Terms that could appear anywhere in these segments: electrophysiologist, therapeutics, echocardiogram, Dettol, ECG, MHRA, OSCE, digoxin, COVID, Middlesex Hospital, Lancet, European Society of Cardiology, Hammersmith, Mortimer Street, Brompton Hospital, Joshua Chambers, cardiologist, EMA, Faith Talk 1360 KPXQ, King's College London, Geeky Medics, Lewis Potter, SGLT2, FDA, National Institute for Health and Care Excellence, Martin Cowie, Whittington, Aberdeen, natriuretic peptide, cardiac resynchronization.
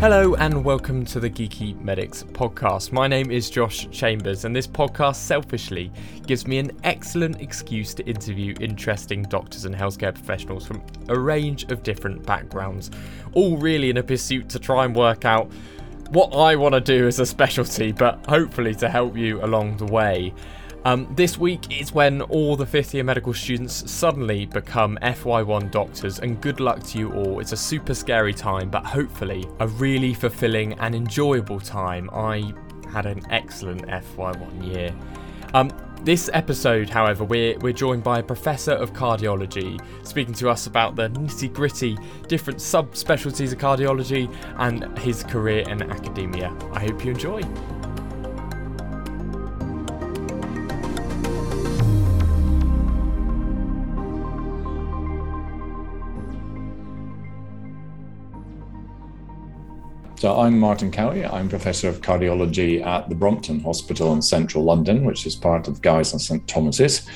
Hello and welcome to the Geeky Medics podcast. My name is Josh Chambers and this podcast selfishly gives me an excellent excuse to interview interesting doctors and healthcare professionals from a range of different backgrounds, all really in a pursuit to try and work out what I want to do as a specialty, but hopefully to help you along the way. This week is when all the fifth year medical students suddenly become FY1 doctors, and good luck to you all. It's a super scary time, but hopefully a really fulfilling and enjoyable time. I had an excellent FY1 year. This episode, however, we're joined by a professor of cardiology, speaking to us about the nitty-gritty different subspecialties of cardiology and his career in academia. I hope you enjoy. So I'm Martin Cowie. I'm Professor of Cardiology at the Brompton Hospital in central London, which is part of Guy's and St. Thomas's.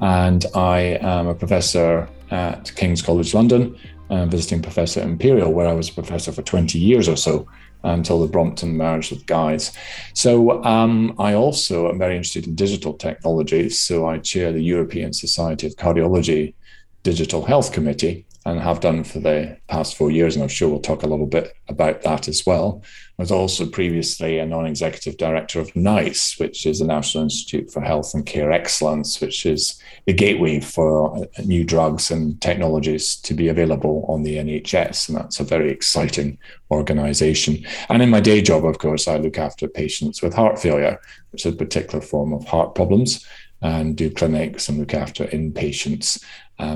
And I am a professor at King's College London, visiting Professor at Imperial, where I was a professor for 20 years or so, until the Brompton merged with Guy's. So I also am very interested in digital technologies. So I chair the European Society of Cardiology Digital Health Committee, and have done for the past 4 years, and I'm sure we'll talk a little bit about that as well. I was also previously a non-executive director of NICE, which is the National Institute for Health and Care Excellence, which is the gateway for new drugs and technologies to be available on the NHS, and that's a very exciting organisation. And in my day job, of course, I look after patients with heart failure, which is a particular form of heart problems, and do clinics and look after inpatients.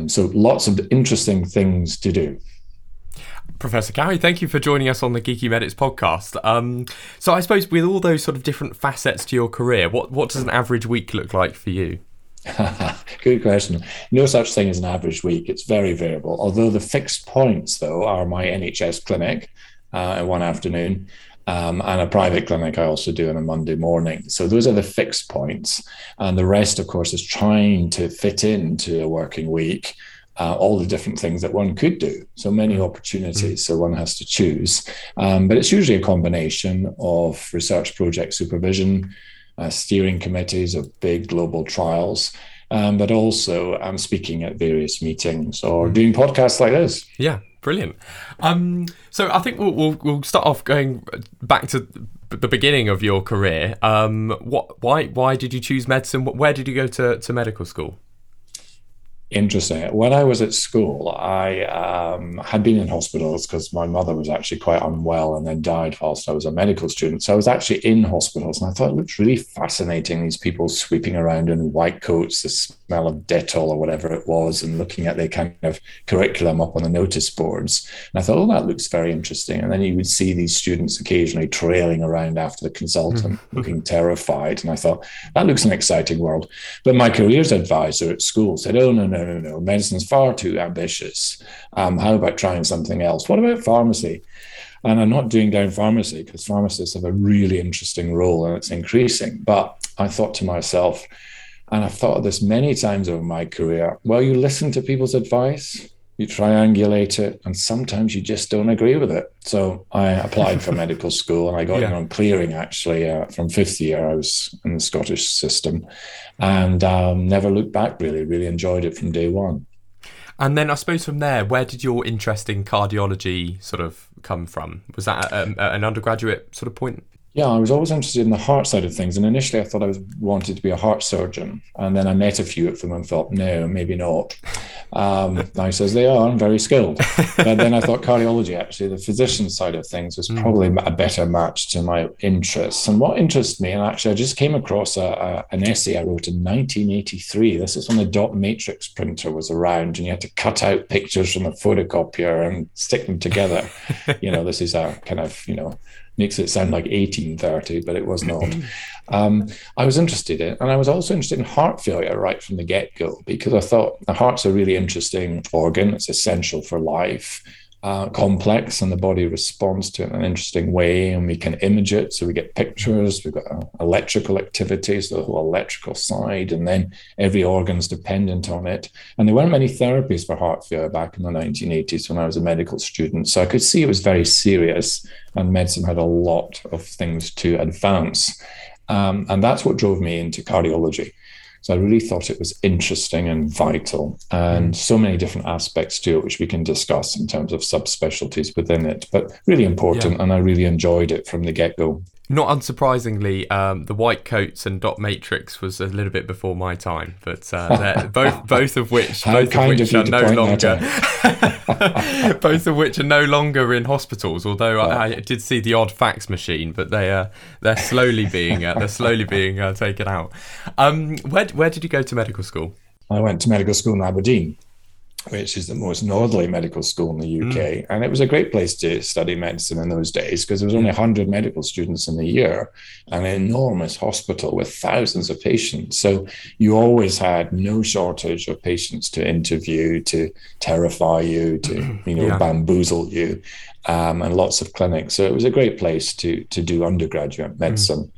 So lots of interesting things to do. Professor Cowie, thank you for joining us on the Geeky Medics podcast. So I suppose with all those sort of different facets to your career, what does an average week look like for you? Good question. No such thing as an average week. It's very variable. Although the fixed points, though, are my NHS clinic in one afternoon, and a private clinic I also do on a Monday morning. So those are the fixed points. And the rest, of course, is trying to fit into a working week, all the different things that one could do. So many opportunities, so one has to choose. But it's usually a combination of research project supervision, steering committees of big global trials, but also speaking at various meetings or doing podcasts like this. Yeah. Brilliant. So I think we'll start off going back to the beginning of your career. Why did you choose medicine? Where did you go to medical school? Interesting. When I was at school, I had been in hospitals because my mother was actually quite unwell and then died whilst I was a medical student. So I was actually in hospitals, and I thought it looked really fascinating, these people sweeping around in white coats, the smell of Dettol or whatever it was, and looking at their kind of curriculum up on the notice boards. And I thought, oh, that looks very interesting. And then you would see these students occasionally trailing around after the consultant, looking terrified. And I thought, that looks an exciting world. But my careers advisor at school said, oh, no, medicine's far too ambitious. How about trying something else? What about pharmacy? And I'm not doing down pharmacy because pharmacists have a really interesting role and it's increasing. But I thought to myself, and I've thought of this many times over my career, well, you listen to people's advice, you triangulate it, and sometimes you just don't agree with it. So I applied for medical school and I got in on clearing, actually, from fifth year. I was in the Scottish system and never looked back, really enjoyed it from day one. And then I suppose from there, where did your interest in cardiology sort of come from? Was that an undergraduate sort of point? Yeah, I was always interested in the heart side of things. And initially I thought I wanted to be a heart surgeon. And then I met a few of them and thought, no, maybe not. Nice as they are, I'm very skilled. But then I thought cardiology, actually, the physician side of things was probably a better match to my interests. And what interests me, and actually I just came across an essay I wrote in 1983. This is when the dot matrix printer was around and you had to cut out pictures from a photocopier and stick them together. You know, this is a kind of, you know, makes it sound like 1830, but it was not. I was interested in, and I was also interested in heart failure right from the get-go, because I thought the heart's a really interesting organ. It's essential for life. complex, and the body responds to it in an interesting way, and we can image it, so we get pictures. We've got electrical activity, so the whole electrical side, and then every organ's dependent on it. And there weren't many therapies for heart failure back in the 1980s when I was a medical student, so I could see it was very serious, and medicine had a lot of things to advance, and that's what drove me into cardiology. So I really thought it was interesting and vital, and so many different aspects to it, which we can discuss in terms of subspecialties within it, but really important. Yeah. And I really enjoyed it from the get-go. Not unsurprisingly, the white coats and dot matrix was a little bit before my time, but both of which are no longer in hospitals. Although I did see the odd fax machine, but they're slowly being taken out. Where did you go to medical school? I went to medical school in Aberdeen, which is the most northerly medical school in the UK. And it was a great place to study medicine in those days, because there was only 100 medical students in the year, and an enormous hospital with thousands of patients. So you always had no shortage of patients to interview, to terrify you, to bamboozle you, and lots of clinics. So it was a great place to do undergraduate medicine.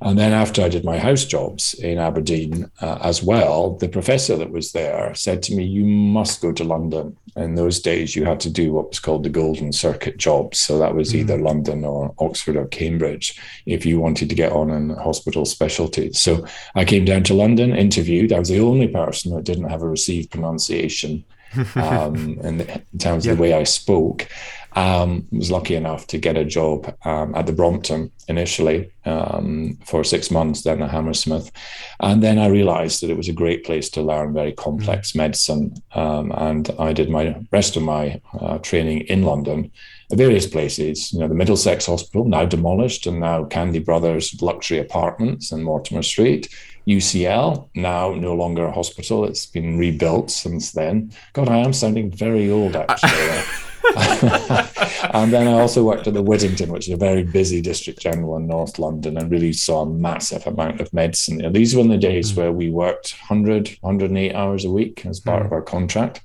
And then after I did my house jobs in Aberdeen as well, the professor that was there said to me, you must go to London. In those days, you had to do what was called the Golden Circuit jobs. So that was either London or Oxford or Cambridge if you wanted to get on in hospital specialties. So I came down to London, interviewed. I was the only person that didn't have a received pronunciation in terms of the way I spoke. Was lucky enough to get a job at the Brompton initially for 6 months, then at Hammersmith. And then I realized that it was a great place to learn very complex medicine. And I did my rest of my training in London at various places, the Middlesex Hospital, now demolished, and now Candy Brothers luxury apartments in Mortimer Street. UCL, now no longer a hospital. It's been rebuilt since then. God, I am sounding very old, actually. And then I also worked at the Whittington, which is a very busy district general in North London, and really saw a massive amount of medicine. And these were in the days where we worked 100, 108 hours a week as part of our contract.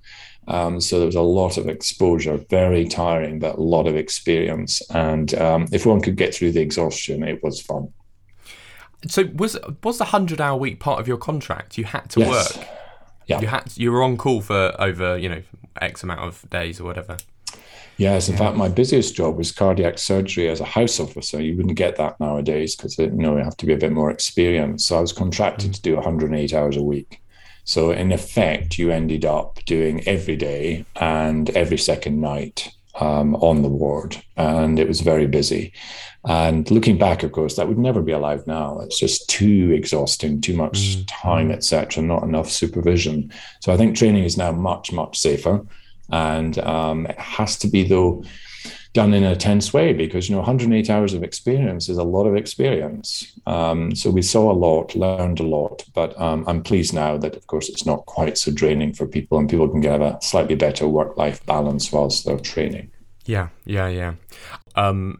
So there was a lot of exposure, very tiring, but a lot of experience. And if one could get through the exhaustion, it was fun. So was the 100-hour week part of your contract? You had to work. Yeah. You were on call for over, X amount of days or whatever. Yes, in fact, my busiest job was cardiac surgery as a house officer. You wouldn't get that nowadays because you have to be a bit more experienced. So I was contracted to do 108 hours a week. So in effect, you ended up doing every day and every second night on the ward, and it was very busy. And looking back, of course, that would never be allowed now. It's just too exhausting, too much time, etc., not enough supervision. So I think training is now much, much safer. And it has to be, though, done in a tense way, because 108 hours of experience is a lot of experience. So we saw a lot, learned a lot, but I'm pleased now that, of course, it's not quite so draining for people, and people can get a slightly better work-life balance whilst they're training. Yeah.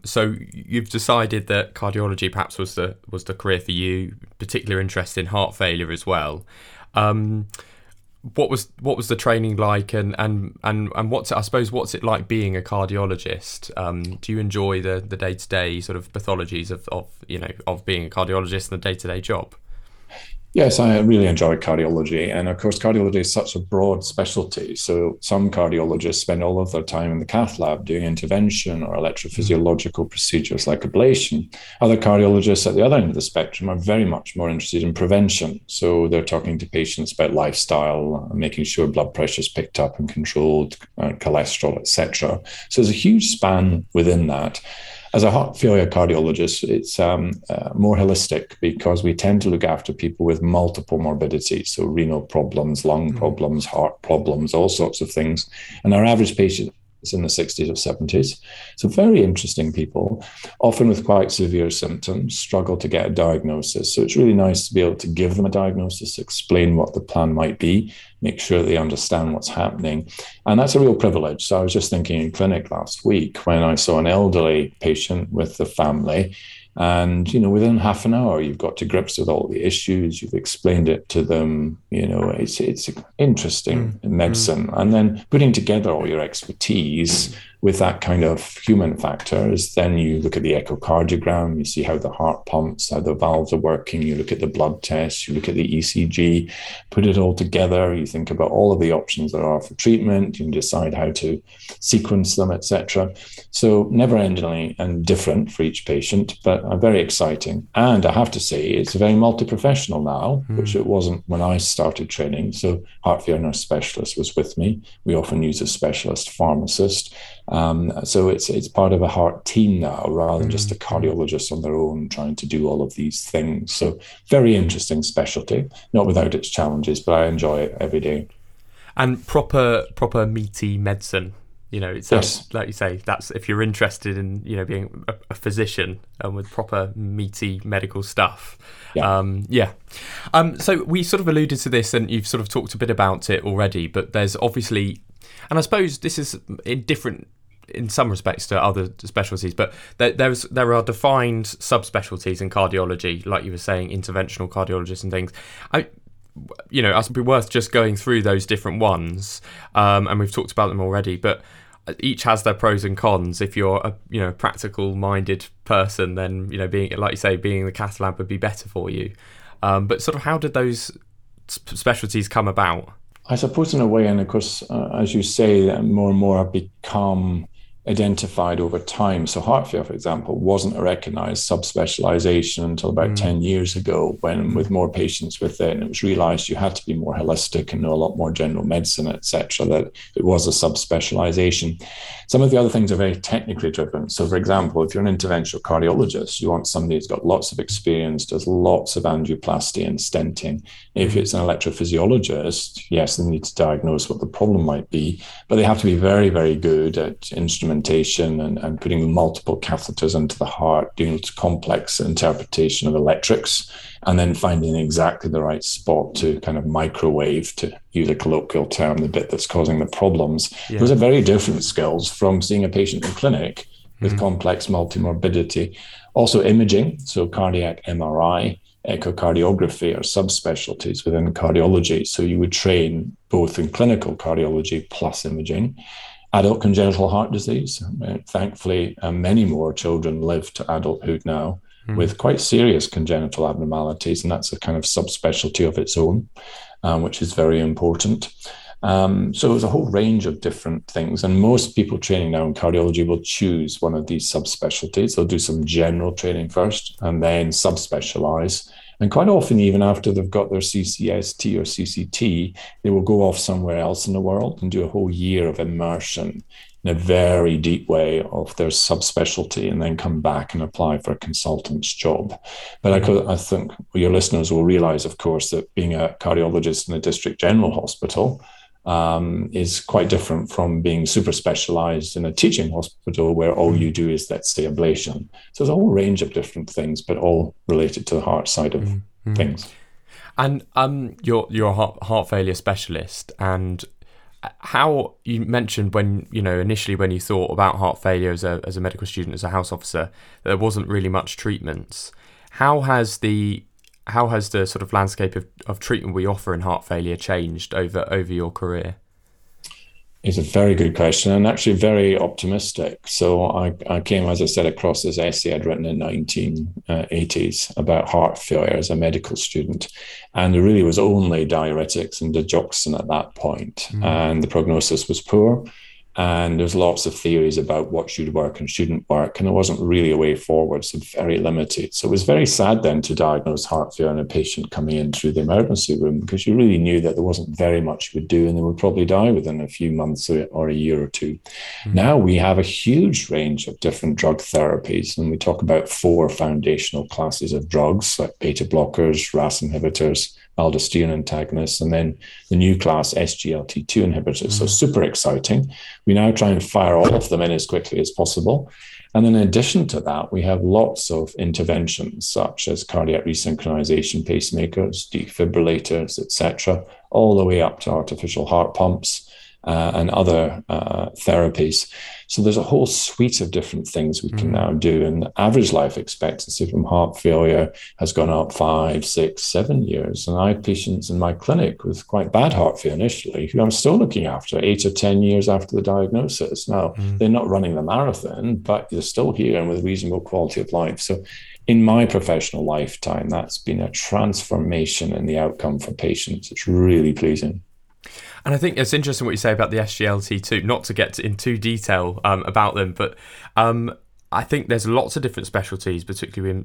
So you've decided that cardiology perhaps was the career for you, particular interest in heart failure as well. What was the training like, and what's it like being a cardiologist? Do you enjoy the day-to-day sort of pathologies of being a cardiologist and the day-to-day job? Yes, I really enjoyed cardiology. And of course, cardiology is such a broad specialty. So some cardiologists spend all of their time in the cath lab doing intervention or electrophysiological procedures like ablation. Other cardiologists at the other end of the spectrum are very much more interested in prevention. So they're talking to patients about lifestyle, making sure blood pressure is picked up and controlled, cholesterol, etc. So there's a huge span within that. As a heart failure cardiologist, it's more holistic, because we tend to look after people with multiple morbidities, so renal problems, lung problems, heart problems, all sorts of things. And our average patient is in the 60s or 70s. So very interesting people, often with quite severe symptoms, struggle to get a diagnosis. So it's really nice to be able to give them a diagnosis, explain what the plan might be, make sure they understand what's happening. And that's a real privilege. So I was just thinking in clinic last week when I saw an elderly patient with the family, and, within half an hour, you've got to grips with all the issues. You've explained it to them. It's interesting medicine. And then putting together all your expertise with that kind of human factor is then you look at the echocardiogram, you see how the heart pumps, how the valves are working, you look at the blood tests, you look at the ECG, put it all together, you think about all of the options there are for treatment, you can decide how to sequence them, etc. So never-ending and different for each patient, but very exciting. And I have to say, it's very multi-professional now, which it wasn't when I started training. So heart failure nurse specialist was with me. We often use a specialist pharmacist. So it's part of a heart team now, rather than just a cardiologist on their own trying to do all of these things. So very interesting specialty, not without its challenges, but I enjoy it every day. And proper meaty medicine. You know, it's like you say, that's if you're interested in, you know, being a physician and with proper meaty medical stuff. Yeah. So we sort of alluded to this and you've sort of talked a bit about it already, but there's obviously, and I suppose this is different in some respects to other specialties, but there are defined subspecialties in cardiology, like you were saying, interventional cardiologists and things. It'd be worth just going through those different ones, and we've talked about them already, but each has their pros and cons. If you're a practical-minded person, then, you know, being the cath lab would be better for you. But sort of how did those specialties come about? I suppose in a way, and of course, as you say, more and more have become identified over time. So heart failure, for example, wasn't a recognized subspecialization until about 10 years ago, when with more patients with it, and it was realized you had to be more holistic and know a lot more general medicine, etc., that it was a subspecialization. Some of the other things are very technically driven. So for example, if you're an interventional cardiologist, you want somebody who's got lots of experience, does lots of angioplasty and stenting. If it's an electrophysiologist, yes, they need to diagnose what the problem might be, but they have to be very, very good at instrumentation and putting multiple catheters into the heart, doing complex interpretation of electrics, and then finding exactly the right spot to kind of microwave, to use a colloquial term, the bit that's causing the problems. Yeah. Those are very different skills from seeing a patient in clinic with complex multimorbidity. Also imaging, so cardiac MRI, echocardiography are subspecialties within cardiology. So you would train both in clinical cardiology plus imaging. Adult congenital heart disease. Thankfully, many more children live to adulthood now with quite serious congenital abnormalities, and that's a kind of subspecialty of its own, which is very important. So there's a whole range of different things, and most people training now in cardiology will choose one of these subspecialties. They'll do some general training first and then subspecialize. And quite often, even after they've got their CCST or CCT, they will go off somewhere else in the world and do a whole year of immersion in a very deep way of their subspecialty and then come back and apply for a consultant's job. But I think your listeners will realize, of course, that being a cardiologist in a district general hospital is quite different from being super specialized in a teaching hospital where all you do is, let's say, ablation. So there's a whole range of different things, but all related to the heart side of things. And you're a heart failure specialist, and how you mentioned when, you know, initially when you thought about heart failure as a medical student, as a house officer, there wasn't really much treatments. How has the sort of landscape of treatment we offer in heart failure changed over your career? It's a very good question, and actually very optimistic. So I came, as I said, across this essay I'd written in 1980s about heart failure as a medical student. And there really was only diuretics and digoxin at that point. And the prognosis was poor. And there's lots of theories about what should work and shouldn't work. And there wasn't really a way forward, so very limited. So it was very sad then to diagnose heart failure in a patient coming in through the emergency room, because you really knew that there wasn't very much you could do and they would probably die within a few months or a year or two. Now we have a huge range of different drug therapies. And we talk about 4 foundational classes of drugs, like beta blockers, RAS inhibitors, aldosterone antagonists, and then the new class SGLT2 inhibitors. So super exciting. We now try and fire all of them in as quickly as possible. And then in addition to that, we have lots of interventions such as cardiac resynchronization pacemakers, defibrillators, etc., all the way up to artificial heart pumps. and other therapies. So there's a whole suite of different things we can now do. And the average life expectancy from heart failure has gone up 5, 6, 7 years. And I had patients in my clinic with quite bad heart failure initially, who I'm still looking after 8 or 10 years after the diagnosis. Now, they're not running the marathon, but they're still here and with reasonable quality of life. So in my professional lifetime, that's been a transformation in the outcome for patients. It's really pleasing. And I think it's interesting what you say about the SGLT2, not to get in too detail about them, but I think there's lots of different specialties, particularly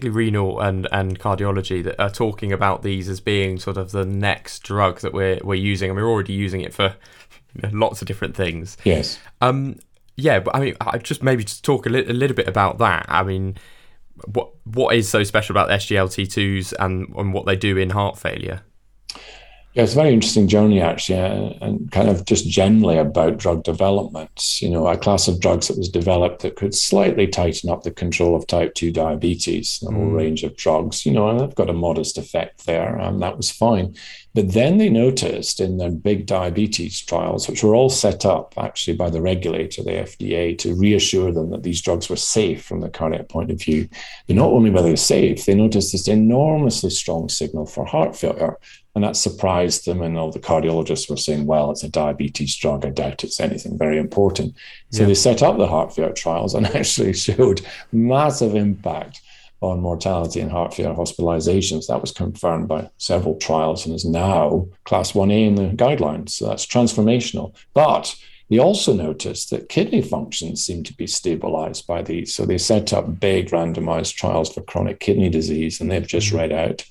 renal and cardiology, that are talking about these as being sort of the next drug that we're using. And we're already using it for lots of different things. Yes. Yeah, but I mean, I just talk a little bit about that. I mean, what is so special about SGLT2s and what they do in heart failure? Yeah, it's a very interesting journey, actually, and kind of just generally about drug development. You know, a class of drugs that was developed that could slightly tighten up the control of type 2 diabetes, the whole range of drugs, and they've got a modest effect there, and that was fine. But then they noticed in their big diabetes trials, which were all set up actually by the regulator, the FDA, to reassure them that these drugs were safe from the cardiac point of view. But not only were they safe, they noticed this enormously strong signal for heart failure. And that surprised them, and all the cardiologists were saying, well, it's a diabetes drug, I doubt it's anything very important. So they set up the heart failure trials and actually showed massive impact on mortality and heart failure hospitalizations. That was confirmed by several trials and is now class 1A in the guidelines. So that's transformational. But they also noticed that kidney function seemed to be stabilized by these. So they set up big randomized trials for chronic kidney disease, and they've just read out.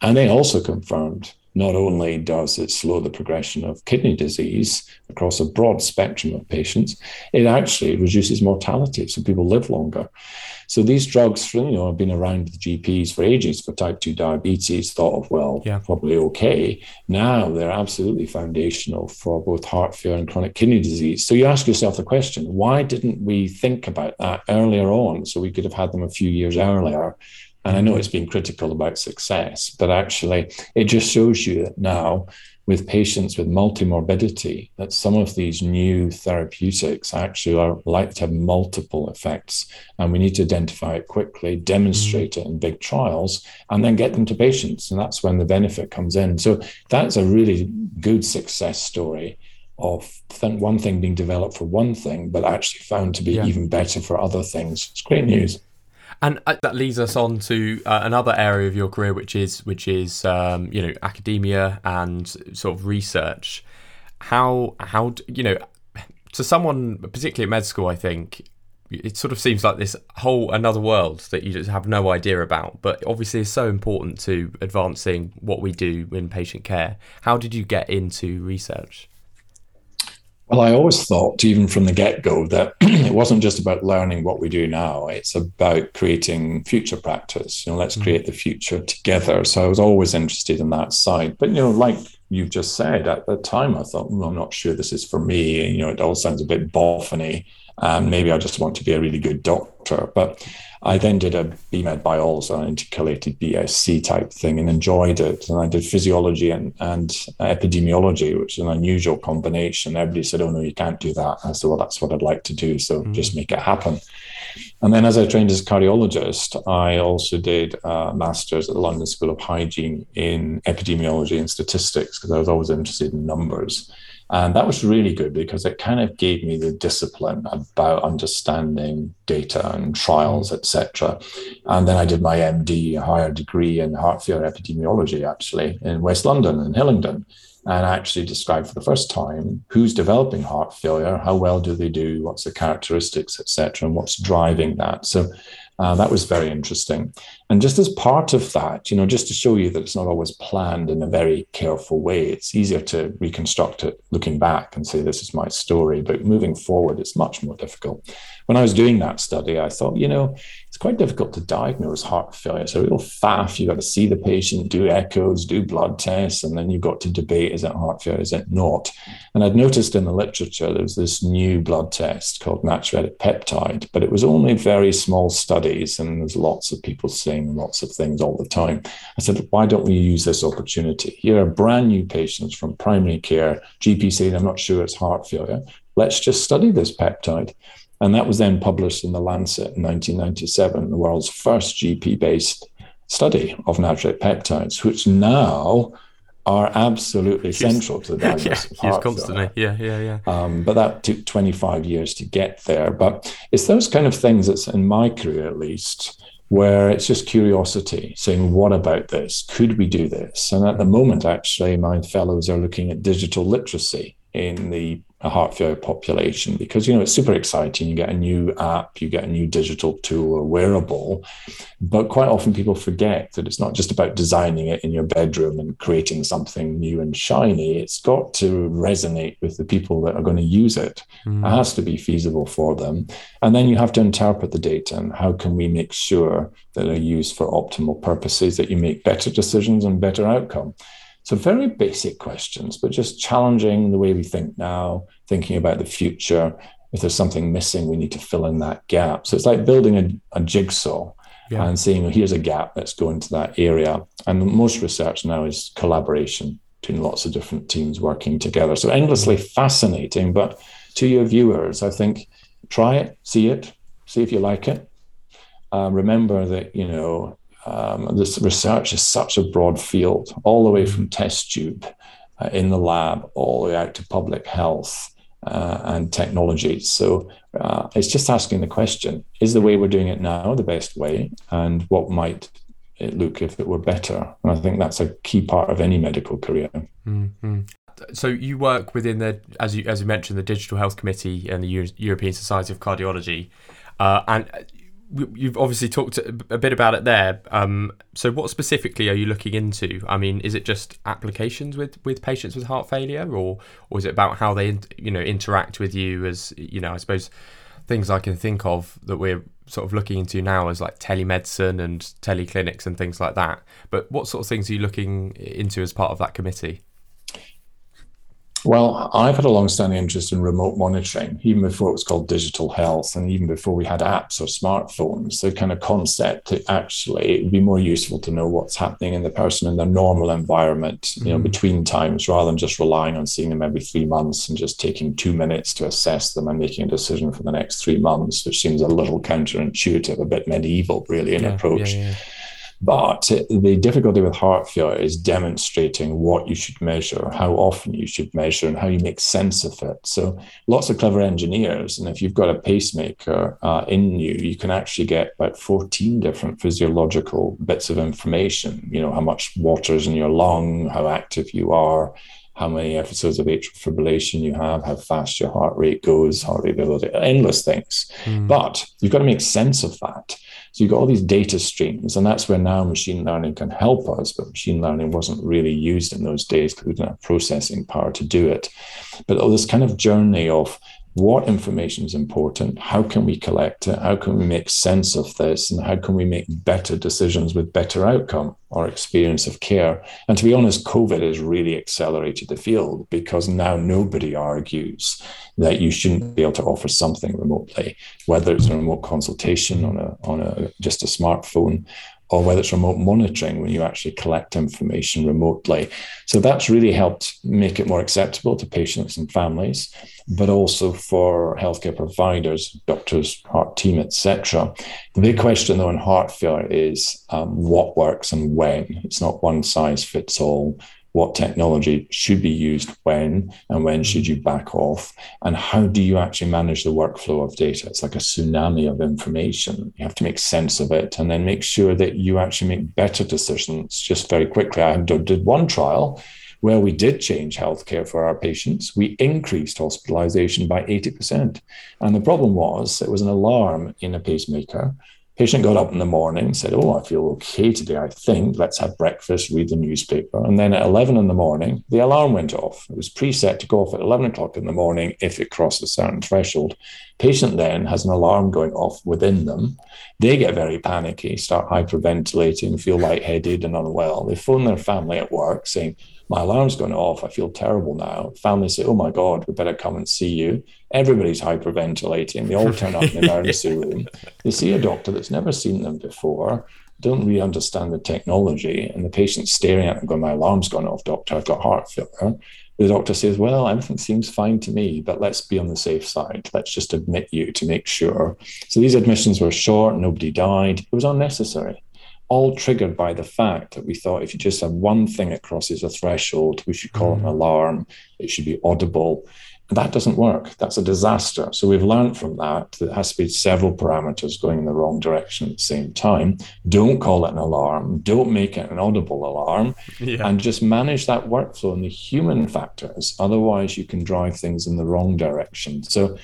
And they also confirmed not only does it slow the progression of kidney disease across a broad spectrum of patients, it actually reduces mortality, so people live longer. So these drugs, have been around with GPs for ages for type 2 diabetes, thought of, probably okay. Now they're absolutely foundational for both heart failure and chronic kidney disease. So you ask yourself the question, why didn't we think about that earlier on so we could have had them a few years earlier? And I know it's been critical about success, but actually it just shows you that now with patients with multimorbidity, that some of these new therapeutics actually are likely to have multiple effects. And we need to identify it quickly, demonstrate it in big trials, and then get them to patients. And that's when the benefit comes in. So that's a really good success story of one thing being developed for one thing, but actually found to be even better for other things. It's great news. And that leads us on to another area of your career, which is academia and sort of research. How to someone particularly at med school, I think it sort of seems like this whole another world that you just have no idea about, but obviously is so important to advancing what we do in patient care. How did you get into research? Well, I always thought, even from the get-go, that it wasn't just about learning what we do now. It's about creating future practice. Let's create the future together. So I was always interested in that side. But, like you've just said, at the time, I thought, I'm not sure this is for me. It all sounds a bit boffiny. Maybe I just want to be a really good doctor. But I then did a BMed Biology, an intercalated BSc type thing, and enjoyed it. And I did physiology and epidemiology, which is an unusual combination. Everybody said, oh, no, you can't do that. I said, well, that's what I'd like to do. So just make it happen. And then as I trained as a cardiologist, I also did a master's at the London School of Hygiene in epidemiology and statistics, because I was always interested in numbers. And that was really good because it kind of gave me the discipline about understanding data and trials, etc. And then I did my MD, a higher degree in heart failure epidemiology, actually, in West London and Hillingdon. And I actually described for the first time who's developing heart failure, how well do they do, what's the characteristics, etc., and what's driving that. So that was very interesting. And just as part of that, just to show you that it's not always planned in a very careful way, it's easier to reconstruct it looking back and say, this is my story. But moving forward, it's much more difficult. when I was doing that study, I thought, you know, it's quite difficult to diagnose heart failure. It's a real faff. You've got to see the patient, do echoes, do blood tests, and then you've got to debate, is it heart failure, is it not? And I'd noticed in the literature there was this new blood test called natriuretic peptide, but it was only very small studies, and there's lots of people saying lots of things all the time. I said, why don't we use this opportunity? Here are brand new patients from primary care, GP saying, I'm not sure it's heart failure. Let's just study this peptide. And that was then published in the Lancet in 1997, the world's first GP-based study of natriuretic peptides, which now are absolutely central to the diagnosis of heart failure. But that took 25 years to get there. But it's those kind of things that's in my career, at least, where it's just curiosity, saying, what about this? Could we do this? And at the moment, actually, my fellows are looking at digital literacy in the heart failure population, because, you know, it's super exciting. You get a new app, you get a new digital tool or wearable, but quite often people forget that it's not just about designing it in your bedroom and creating something new and shiny. It's got to resonate with the people that are going to use it. It has to be feasible for them. And then you have to interpret the data and how can we make sure that they're used for optimal purposes, that you make better decisions and better outcome. So very basic questions, but just challenging the way we think now, thinking about the future. If there's something missing, we need to fill in that gap. So it's like building a jigsaw and seeing, well, here's a gap, let's go into that area. And most research now is collaboration between lots of different teams working together. So endlessly fascinating. But to your viewers, I think, try it, see if you like it. Remember that, you know, this research is such a broad field, all the way from test tube in the lab, all the way out to public health and technology. So it's just asking the question, is the way we're doing it now the best way? And what might it look if it were better? And I think that's a key part of any medical career. Mm-hmm. So you work within the, as you mentioned, the Digital Health Committee and the European Society of Cardiology. And you've obviously talked a bit about it there. So what specifically are you looking into? I mean, is it just applications with patients with heart failure, or is it about how they, you know, interact with you? As, you know, I suppose things I can think of that we're sort of looking into now is like telemedicine and teleclinics and things like that. But what sort of things are you looking into as part of that committee? Well, I've had a long-standing interest in remote monitoring, even before it was called digital health, and even before we had apps or smartphones. The kind of concept that actually it would be more useful to know what's happening in the person in their normal environment, you know, between times, rather than just relying on seeing them every 3 months and just taking 2 minutes to assess them and making a decision for the next 3 months, which seems a little counterintuitive, a bit medieval, really, in approach. But the difficulty with heart failure is demonstrating what you should measure, how often you should measure, and how you make sense of it. So lots of clever engineers, and if you've got a pacemaker in you, you can actually get about 14 different physiological bits of information. You know, how much water is in your lung, how active you are, how many episodes of atrial fibrillation you have, how fast your heart rate goes, heart rate variability, endless things. But you've got to make sense of that. So you've got all these data streams, and that's where now machine learning can help us, but machine learning wasn't really used in those days because we didn't have processing power to do it. But all this kind of journey of what information is important, how can we collect it, how can we make sense of this, and how can we make better decisions with better outcome or experience of care. And to be honest, COVID has really accelerated the field, because now nobody argues that you shouldn't be able to offer something remotely, whether it's a remote consultation on a just a smartphone, or whether it's remote monitoring when you actually collect information remotely. So that's really helped make it more acceptable to patients and families, but also for healthcare providers, doctors, heart team, etc. The big question though in heart failure is what works and when. It's not one size fits all. What technology should be used when, and when should you back off? And how do you actually manage the workflow of data? It's like a tsunami of information. You have to make sense of it and then make sure that you actually make better decisions just very quickly. I did one trial where we did change healthcare for our patients. We increased hospitalization by 80%. And the problem was, it was an alarm in a pacemaker. Patient got up in the morning, said, oh, I feel okay today, I think. Let's have breakfast, read the newspaper. And then at 11 in the morning, the alarm went off. It was preset to go off at 11 o'clock in the morning if it crossed a certain threshold. Patient then has an alarm going off within them. They get very panicky, start hyperventilating, feel lightheaded and unwell. They phone their family at work saying, my alarm's going off, I feel terrible now. Family say, oh my God, we better come and see you. Everybody's hyperventilating. They all turn up in the emergency room. They see a doctor that's never seen them before, don't really understand the technology, and the patient's staring at them going, my alarm's gone off, doctor, I've got heart failure. The doctor says, well, everything seems fine to me, but let's be on the safe side. Let's just admit you to make sure. So these admissions were short, nobody died. It was unnecessary, all triggered by the fact that we thought if you just have one thing that crosses a threshold, we should call it an alarm, it should be audible. And that doesn't work. That's a disaster. So we've learned from that that it has to be several parameters going in the wrong direction at the same time. Don't call it an alarm. Don't make it an audible alarm. Yeah. And just manage that workflow and the human factors. Otherwise, you can drive things in the wrong direction. So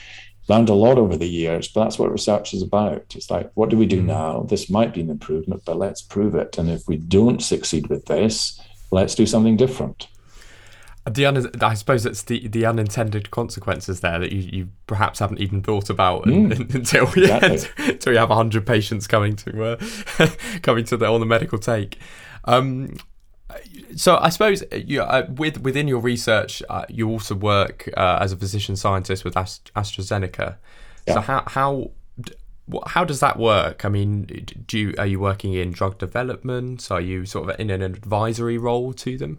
learned a lot over the years, but that's what research is about. It's like, what do we do now? This might be an improvement, but let's prove it. And if we don't succeed with this, let's do something different. I suppose it's the unintended consequences there that you perhaps haven't even thought about until you have 100 patients coming to on the medical take. So I suppose within your research, you also work as a physician scientist with AstraZeneca. Yeah. So how does that work? I mean, are you working in drug development? Are you sort of in an advisory role to them?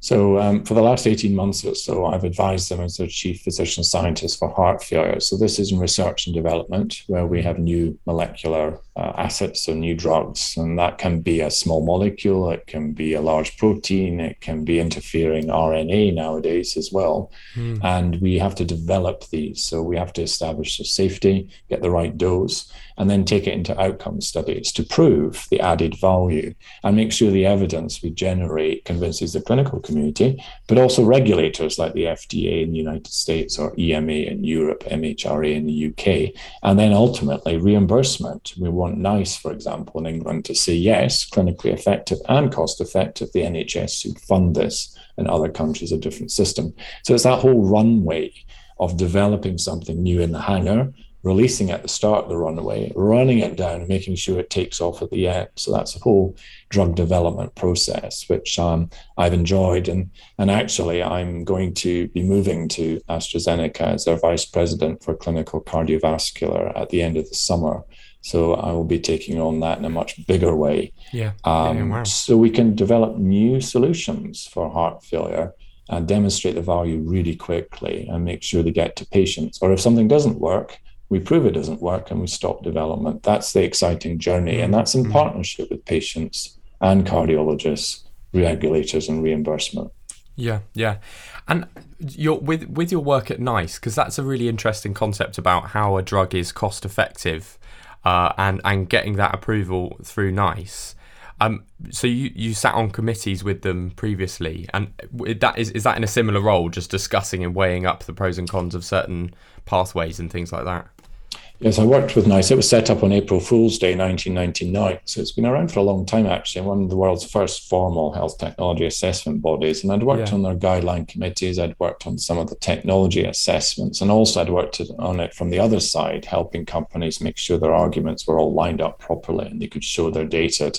So for the last 18 months or so, I've advised them as their chief physician scientist for heart failure. So this is in research and development, where we have new molecular assets, so new drugs. And that can be a small molecule, it can be a large protein, it can be interfering RNA nowadays as well. And we have to develop these. So we have to establish the safety, get the right dose, and then take it into outcome studies to prove the added value and make sure the evidence we generate convinces the clinical community, but also regulators like the FDA in the United States or EMA in Europe, MHRA in the UK, and then ultimately reimbursement. We want NICE, for example, in England to say, yes, clinically effective and cost effective, the NHS should fund this, and other countries a different system. So it's that whole runway of developing something new in the hangar, releasing at the start of the runway, running it down, and making sure it takes off at the end. So that's the whole drug development process, which I've enjoyed. And actually, I'm going to be moving to AstraZeneca as their vice president for clinical cardiovascular at the end of the summer. So I will be taking on that in a much bigger way. Yeah. Wow. So we can develop new solutions for heart failure and demonstrate the value really quickly and make sure they get to patients. Or if something doesn't work, we prove it doesn't work and we stop development. That's the exciting journey. And that's in partnership with patients and cardiologists, regulators and reimbursement. Yeah, yeah. And with your work at NICE, because that's a really interesting concept about how a drug is cost effective and getting that approval through NICE. So you sat on committees with them previously, and that is that in a similar role, just discussing and weighing up the pros and cons of certain pathways and things like that? Yes, I worked with NICE. It was set up on April Fool's Day 1999, so it's been around for a long time, actually, one of the world's first formal health technology assessment bodies. And I'd worked on their guideline committees, I'd worked on some of the technology assessments, and also I'd worked on it from the other side, helping companies make sure their arguments were all lined up properly and they could show their data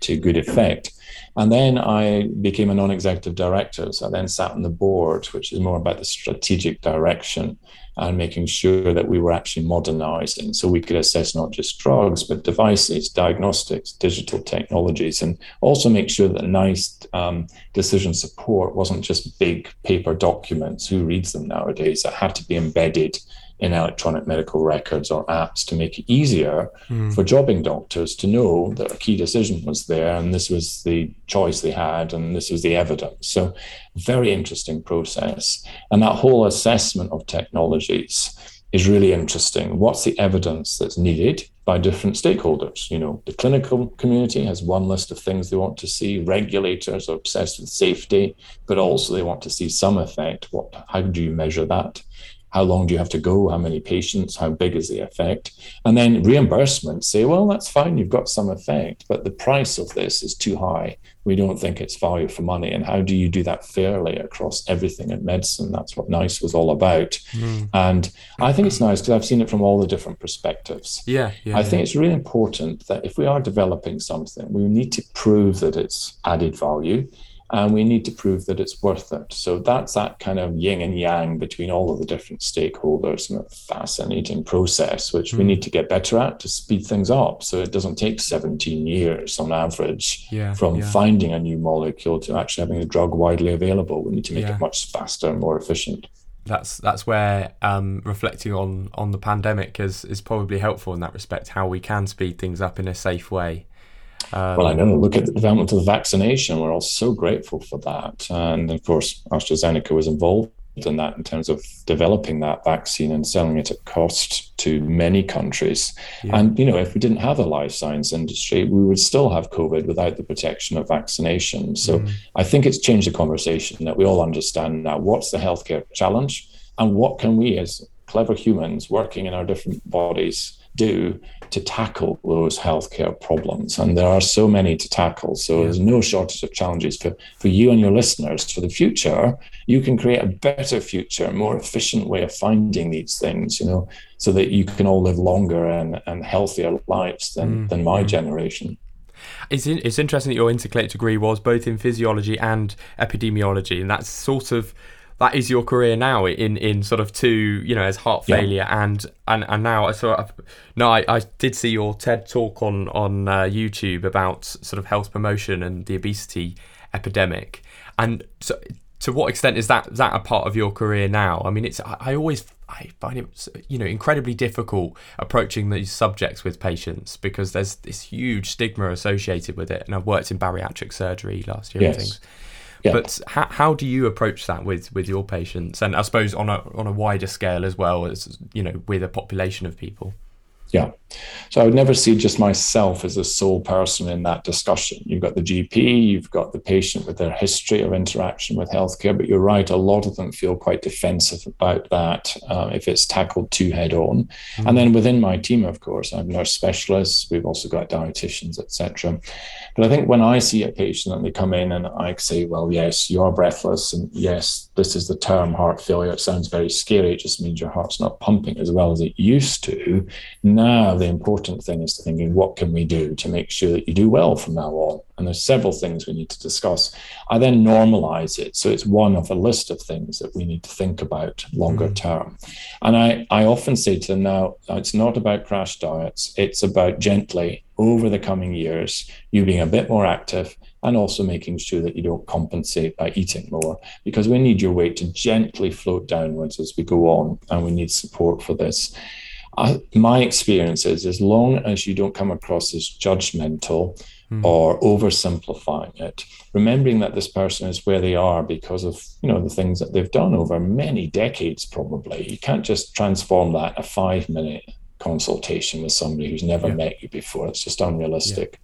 to good effect. And then I became a non-executive director. So I then sat on the board, which is more about the strategic direction and making sure that we were actually modernizing. So we could assess not just drugs, but devices, diagnostics, digital technologies, and also make sure that NICE decision support wasn't just big paper documents. Who reads them nowadays? That had to be embedded in electronic medical records or apps to make it easier for jobbing doctors to know that a key decision was there and this was the choice they had and this was the evidence. So very interesting process. And that whole assessment of technologies is really interesting. What's the evidence that's needed by different stakeholders? You know, the clinical community has one list of things they want to see. Regulators are obsessed with safety, but also they want to see some effect. How do you measure that? How long do you have to go? How many patients? How big is the effect? And then reimbursement, say, well, that's fine, you've got some effect, but the price of this is too high. We don't think it's value for money. And how do you do that fairly across everything in medicine? That's what NICE was all about. Mm. And I think it's nice because I've seen it from all the different perspectives. I think it's really important that if we are developing something, we need to prove that it's added value. And we need to prove that it's worth it. So that's that kind of yin and yang between all of the different stakeholders and a fascinating process, which we need to get better at to speed things up. So it doesn't take 17 years on average from finding a new molecule to actually having the drug widely available. We need to make it much faster and more efficient. That's where reflecting on the pandemic is probably helpful in that respect, how we can speed things up in a safe way. Well, I know. Look at the development of the vaccination. We're all so grateful for that. And, of course, AstraZeneca was involved in that in terms of developing that vaccine and selling it at cost to many countries. Yeah. And, you know, if we didn't have a life science industry, we would still have COVID without the protection of vaccination. So I think it's changed the conversation that we all understand now. What's the healthcare challenge? And what can we as clever humans working in our different bodies do to tackle those healthcare problems? And there are so many to tackle, so there's no shortage of challenges for you and your listeners for the future. You can create a better future, more efficient way of finding these things, you know, so that you can all live longer and healthier lives than my generation. It's interesting that your intercollegiate degree was both in physiology and epidemiology, and that's sort of that is your career now in sort of two, you know, as heart failure and now I did see your TED talk on YouTube about sort of health promotion and the obesity epidemic. And so to what extent is that a part of your career now? I mean, I find it, you know, incredibly difficult approaching these subjects with patients because there's this huge stigma associated with it. And I've worked in bariatric surgery last year and things. Yeah. But how do you approach that with your patients, and I suppose on a wider scale as well as, you know, with a population of people? Yeah. So I would never see just myself as the sole person in that discussion. You've got the GP, you've got the patient with their history of interaction with healthcare, but you're right, a lot of them feel quite defensive about that if it's tackled too head on. Mm-hmm. And then within my team, of course, I have nurse specialists, we've also got dietitians, etc. But I think when I see a patient and they come in and I say, well, yes, you are breathless, and yes, this is the term heart failure, it sounds very scary, it just means your heart's not pumping as well as it used to. Now, the important thing is to thinking, what can we do to make sure that you do well from now on? And there's several things we need to discuss. I then normalize it. So it's one of a list of things that we need to think about longer term. And I often say to them now, it's not about crash diets. It's about gently, over the coming years, you being a bit more active and also making sure that you don't compensate by eating more, because we need your weight to gently float downwards as we go on. And we need support for this. My experience is as long as you don't come across as judgmental or oversimplifying it, remembering that this person is where they are because of, you know, the things that they've done over many decades, probably. You can't just transform that in a 5-minute consultation with somebody who's never met you before. It's just unrealistic. Yeah.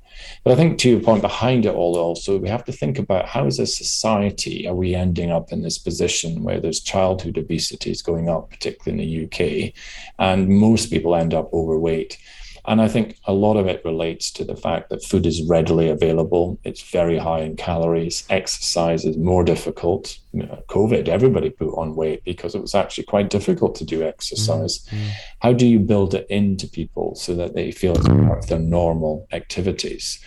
But I think to your point behind it all also, we have to think about how as a society are we ending up in this position where there's childhood obesity is going up, particularly in the UK, and most people end up overweight. And I think a lot of it relates to the fact that food is readily available. It's very high in calories. Exercise is more difficult. You know, COVID, everybody put on weight because it was actually quite difficult to do exercise. Mm-hmm. How do you build it into people so that they feel it's part of their normal activities?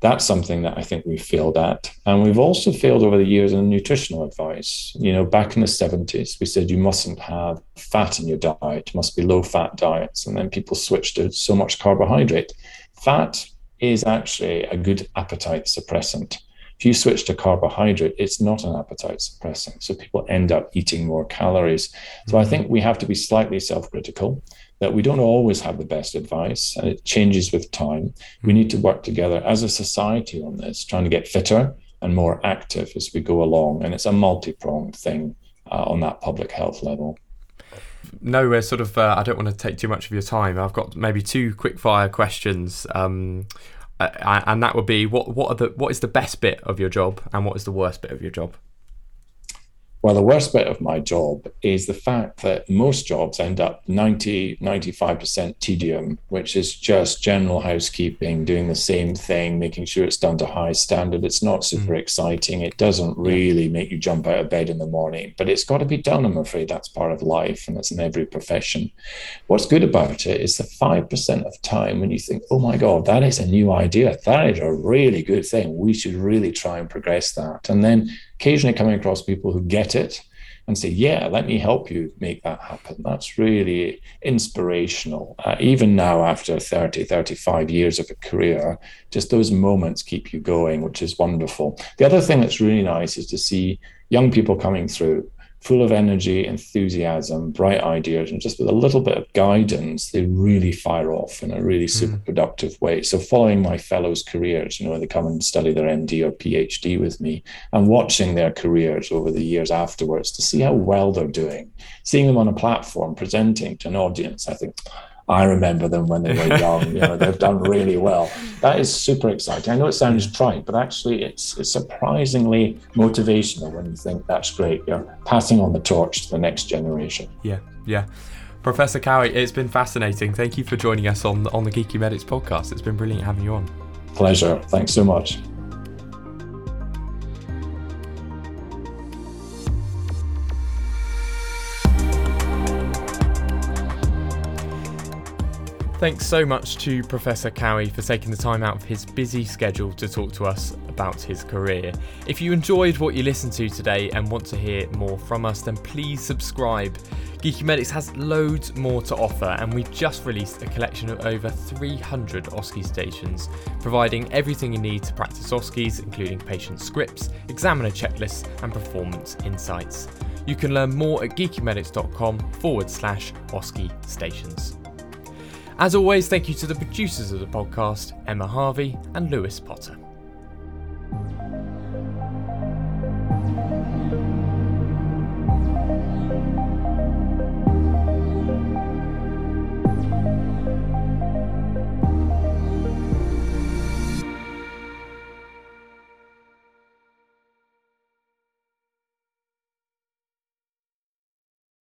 That's something that I think we've failed at. And we've also failed over the years in nutritional advice. You know, back in the 70s, we said you mustn't have fat in your diet, must be low-fat diets. And then people switched to so much carbohydrate. Fat is actually a good appetite suppressant. If you switch to carbohydrate, it's not an appetite suppressant. So people end up eating more calories. So I think we have to be slightly self-critical, that we don't always have the best advice and it changes with time. We need to work together as a society on this, trying to get fitter and more active as we go along. And it's a multi-pronged thing on that public health level. No, we're sort of, I don't want to take too much of your time. I've got maybe 2 quick fire questions. And that would be, what is the best bit of your job and what is the worst bit of your job? Well, the worst bit of my job is the fact that most jobs end up 90-95% tedium, which is just general housekeeping, doing the same thing, making sure it's done to high standard. It's not super exciting. It doesn't really make you jump out of bed in the morning, but it's got to be done, I'm afraid. That's part of life, and it's in every profession. What's good about it is the 5% of time when you think, oh my God, that is a new idea. That is a really good thing. We should really try and progress that. And then occasionally coming across people who get it and say, yeah, let me help you make that happen. That's really inspirational. Even now, after 30, 35 years of a career, just those moments keep you going, which is wonderful. The other thing that's really nice is to see young people coming through, full of energy, enthusiasm, bright ideas, and just with a little bit of guidance, they really fire off in a really super productive way. So following my fellows' careers, they come and study their MD or PhD with me, and watching their careers over the years afterwards to see how well they're doing, seeing them on a platform, presenting to an audience, I think, I remember them when they were young, they've done really well. That is super exciting. I know it sounds trite, but actually it's surprisingly motivational when you think that's great. You're passing on the torch to the next generation. Yeah. Professor Cowie, it's been fascinating. Thank you for joining us on the Geeky Medics podcast. It's been brilliant having you on. Pleasure. Thanks so much. Thanks so much to Professor Cowie for taking the time out of his busy schedule to talk to us about his career. If you enjoyed what you listened to today and want to hear more from us, then please subscribe. Geeky Medics has loads more to offer, and we've just released a collection of over 300 OSCE stations, providing everything you need to practice OSCEs, including patient scripts, examiner checklists, and performance insights. You can learn more at geekymedics.com/OSCE stations. As always, thank you to the producers of the podcast, Emma Harvey and Lewis Potter.